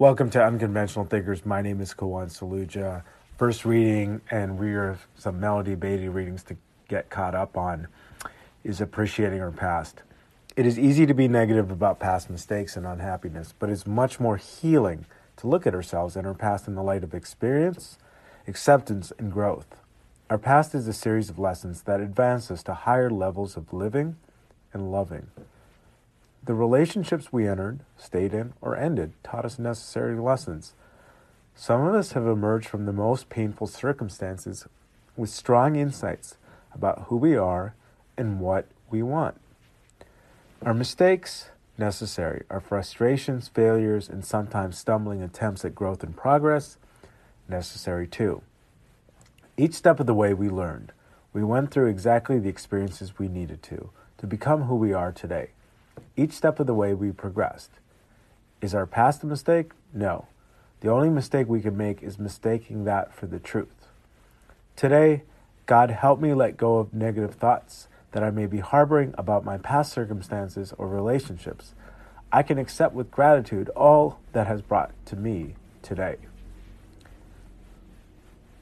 Welcome to Unconventional Thinkers. My name is Kawan Saluja. First reading, and we are some Melody Beattie readings to get caught up on, is Appreciating Our Past. It is easy to be negative about past mistakes and unhappiness, but it's much more healing to look at ourselves and our past in the light of experience, acceptance, and growth. Our past is a series of lessons that advance us to higher levels of living and loving. The relationships we entered, stayed in, or ended taught us necessary lessons. Some of us have emerged from the most painful circumstances with strong insights about who we are and what we want. Our mistakes, necessary. Our frustrations, failures, and sometimes stumbling attempts at growth and progress, necessary too. Each step of the way we learned. We went through exactly the experiences we needed to become who we are today. Each step of the way we progressed. Is our past a mistake? No. The only mistake we can make is mistaking that for the truth. Today, God, help me let go of negative thoughts that I may be harboring about my past circumstances or relationships. I can accept with gratitude all that has brought to me today.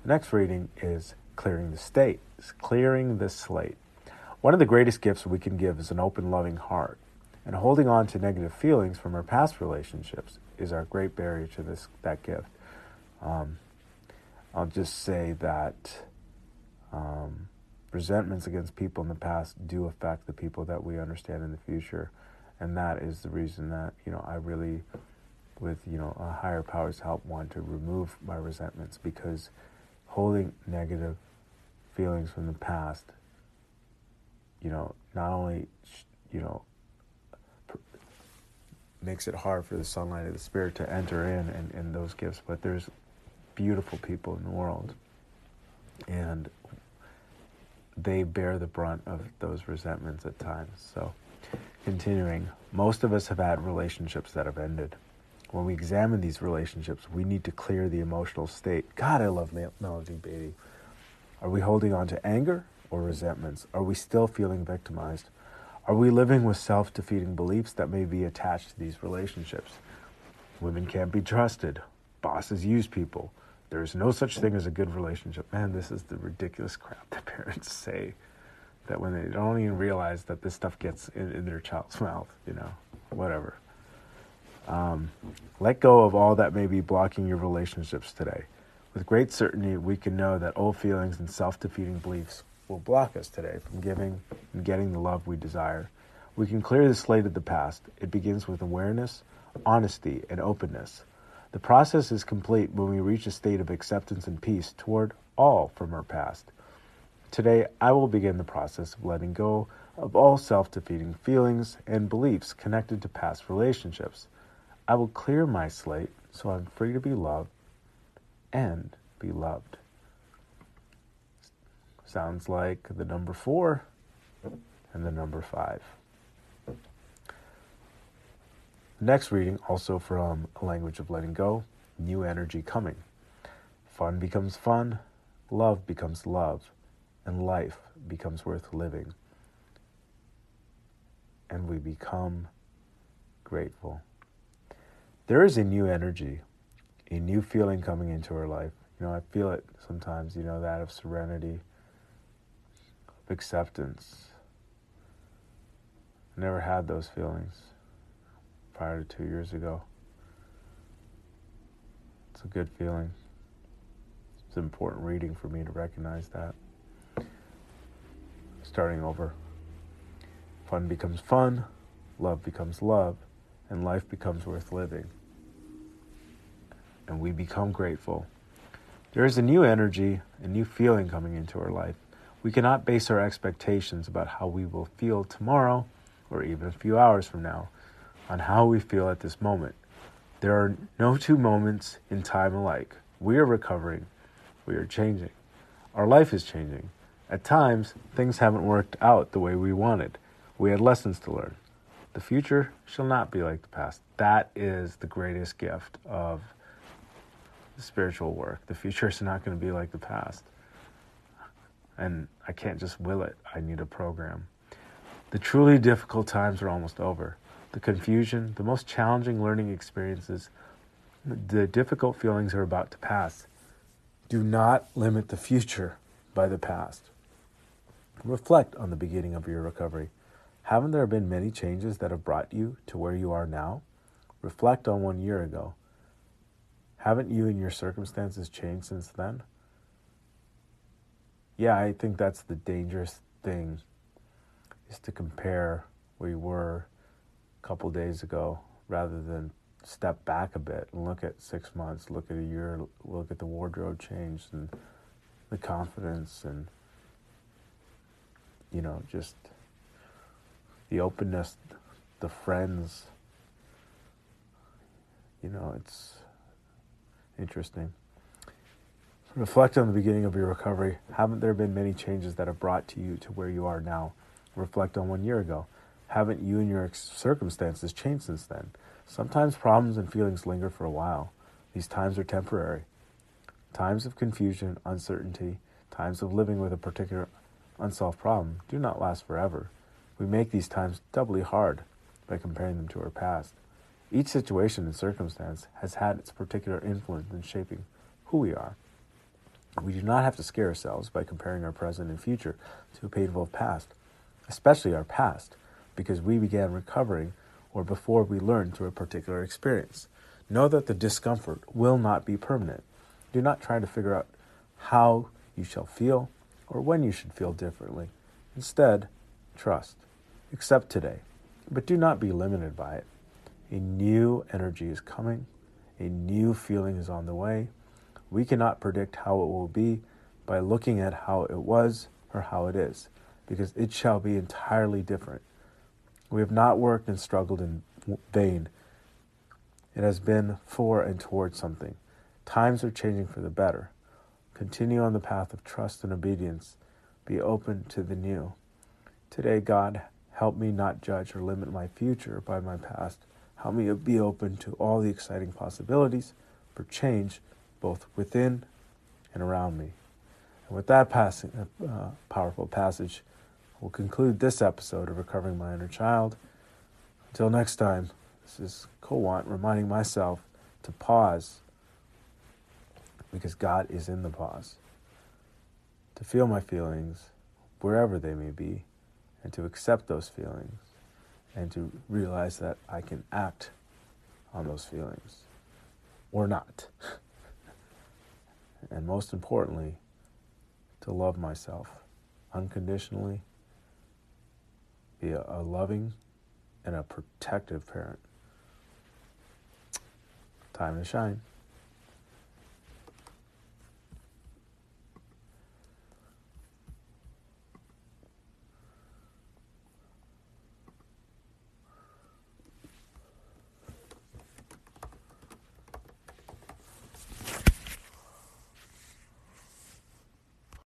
The next reading is Clearing the Slate. One of the greatest gifts we can give is an open, loving heart. And holding on to negative feelings from our past relationships is our great barrier to that gift. I'll just say that resentments against people in the past do affect the people that we understand in the future, and that is the reason that I really, with a higher power's help, want to remove my resentments, because holding negative feelings from the past, not only makes it hard for the sunlight of the spirit to enter in and those gifts, but there's beautiful people in the world, and they bear the brunt of those resentments at times. So, continuing, most of us have had relationships that have ended. When we examine these relationships, we need to clear the emotional state. God, I love Melody Beattie. Are we holding on to anger or resentments? Are we still feeling victimized? Are we living with self-defeating beliefs that may be attached to these relationships? Women can't be trusted. Bosses use people. There is no such thing as a good relationship. Man, this is the ridiculous crap that parents say, that when they don't even realize that this stuff gets in their child's mouth, whatever. Let go of all that may be blocking your relationships today. With great certainty, we can know that old feelings and self-defeating beliefs will block us today from giving and getting the love we desire. We can clear the slate of the past. It begins with awareness, honesty, and openness. The process is complete when we reach a state of acceptance and peace toward all from our past. Today, I will begin the process of letting go of all self-defeating feelings and beliefs connected to past relationships. I will clear my slate so I'm free to be loved and be loved. Sounds like the number 4 and the number 5. Next reading, also from Language of Letting Go, New Energy Coming. Fun becomes fun, love becomes love, and life becomes worth living. And we become grateful. There is a new energy, a new feeling coming into our life. I feel it sometimes, that of serenity, acceptance. I never had those feelings prior to 2 years ago. It's a good feeling. It's an important reading for me to recognize that. Starting over. Fun becomes fun, love becomes love, and life becomes worth living. And we become grateful. There is a new energy, a new feeling coming into our life. We cannot base our expectations about how we will feel tomorrow, or even a few hours from now, on how we feel at this moment. There are no two moments in time alike. We are recovering. We are changing. Our life is changing. At times, things haven't worked out the way we wanted. We had lessons to learn. The future shall not be like the past. That is the greatest gift of the spiritual work. The future is not going to be like the past. And I can't just will it. I need a program. The truly difficult times are almost over. The confusion, the most challenging learning experiences, The difficult feelings are about to pass. Do not limit the future by the past. Reflect on the beginning of your recovery. Haven't there been many changes that have brought you to where you are now? Reflect on 1 year ago. Haven't you and your circumstances changed since then? Yeah, I think that's the dangerous thing, is to compare where you were a couple days ago rather than step back a bit and look at 6 months, look at a year, look at the wardrobe change and the confidence and, you know, just the openness, the friends. You know, it's interesting. Reflect on the beginning of your recovery. Haven't there been many changes that have brought to you to where you are now? Reflect on 1 year ago. Haven't you and your circumstances changed since then? Sometimes problems and feelings linger for a while. These times are temporary. Times of confusion, uncertainty, times of living with a particular unsolved problem do not last forever. We make these times doubly hard by comparing them to our past. Each situation and circumstance has had its particular influence in shaping who we are. We do not have to scare ourselves by comparing our present and future to a painful past, especially our past, because we began recovering or before we learned through a particular experience. Know that the discomfort will not be permanent. Do not try to figure out how you shall feel or when you should feel differently. Instead, trust. Accept today, but do not be limited by it. A new energy is coming. A new feeling is on the way. We cannot predict how it will be by looking at how it was or how it is, because it shall be entirely different. We have not worked and struggled in vain. It has been for and towards something. Times are changing for the better. Continue on the path of trust and obedience. Be open to the new. Today, God, help me not judge or limit my future by my past. Help me be open to all the exciting possibilities for change, both within and around me. And with that powerful passage, we'll conclude this episode of Recovering My Inner Child. Until next time, this is Kawan reminding myself to pause, because God is in the pause, to feel my feelings wherever they may be, and to accept those feelings, and to realize that I can act on those feelings, or not. And most importantly, to love myself unconditionally, be a loving and a protective parent. Time to shine.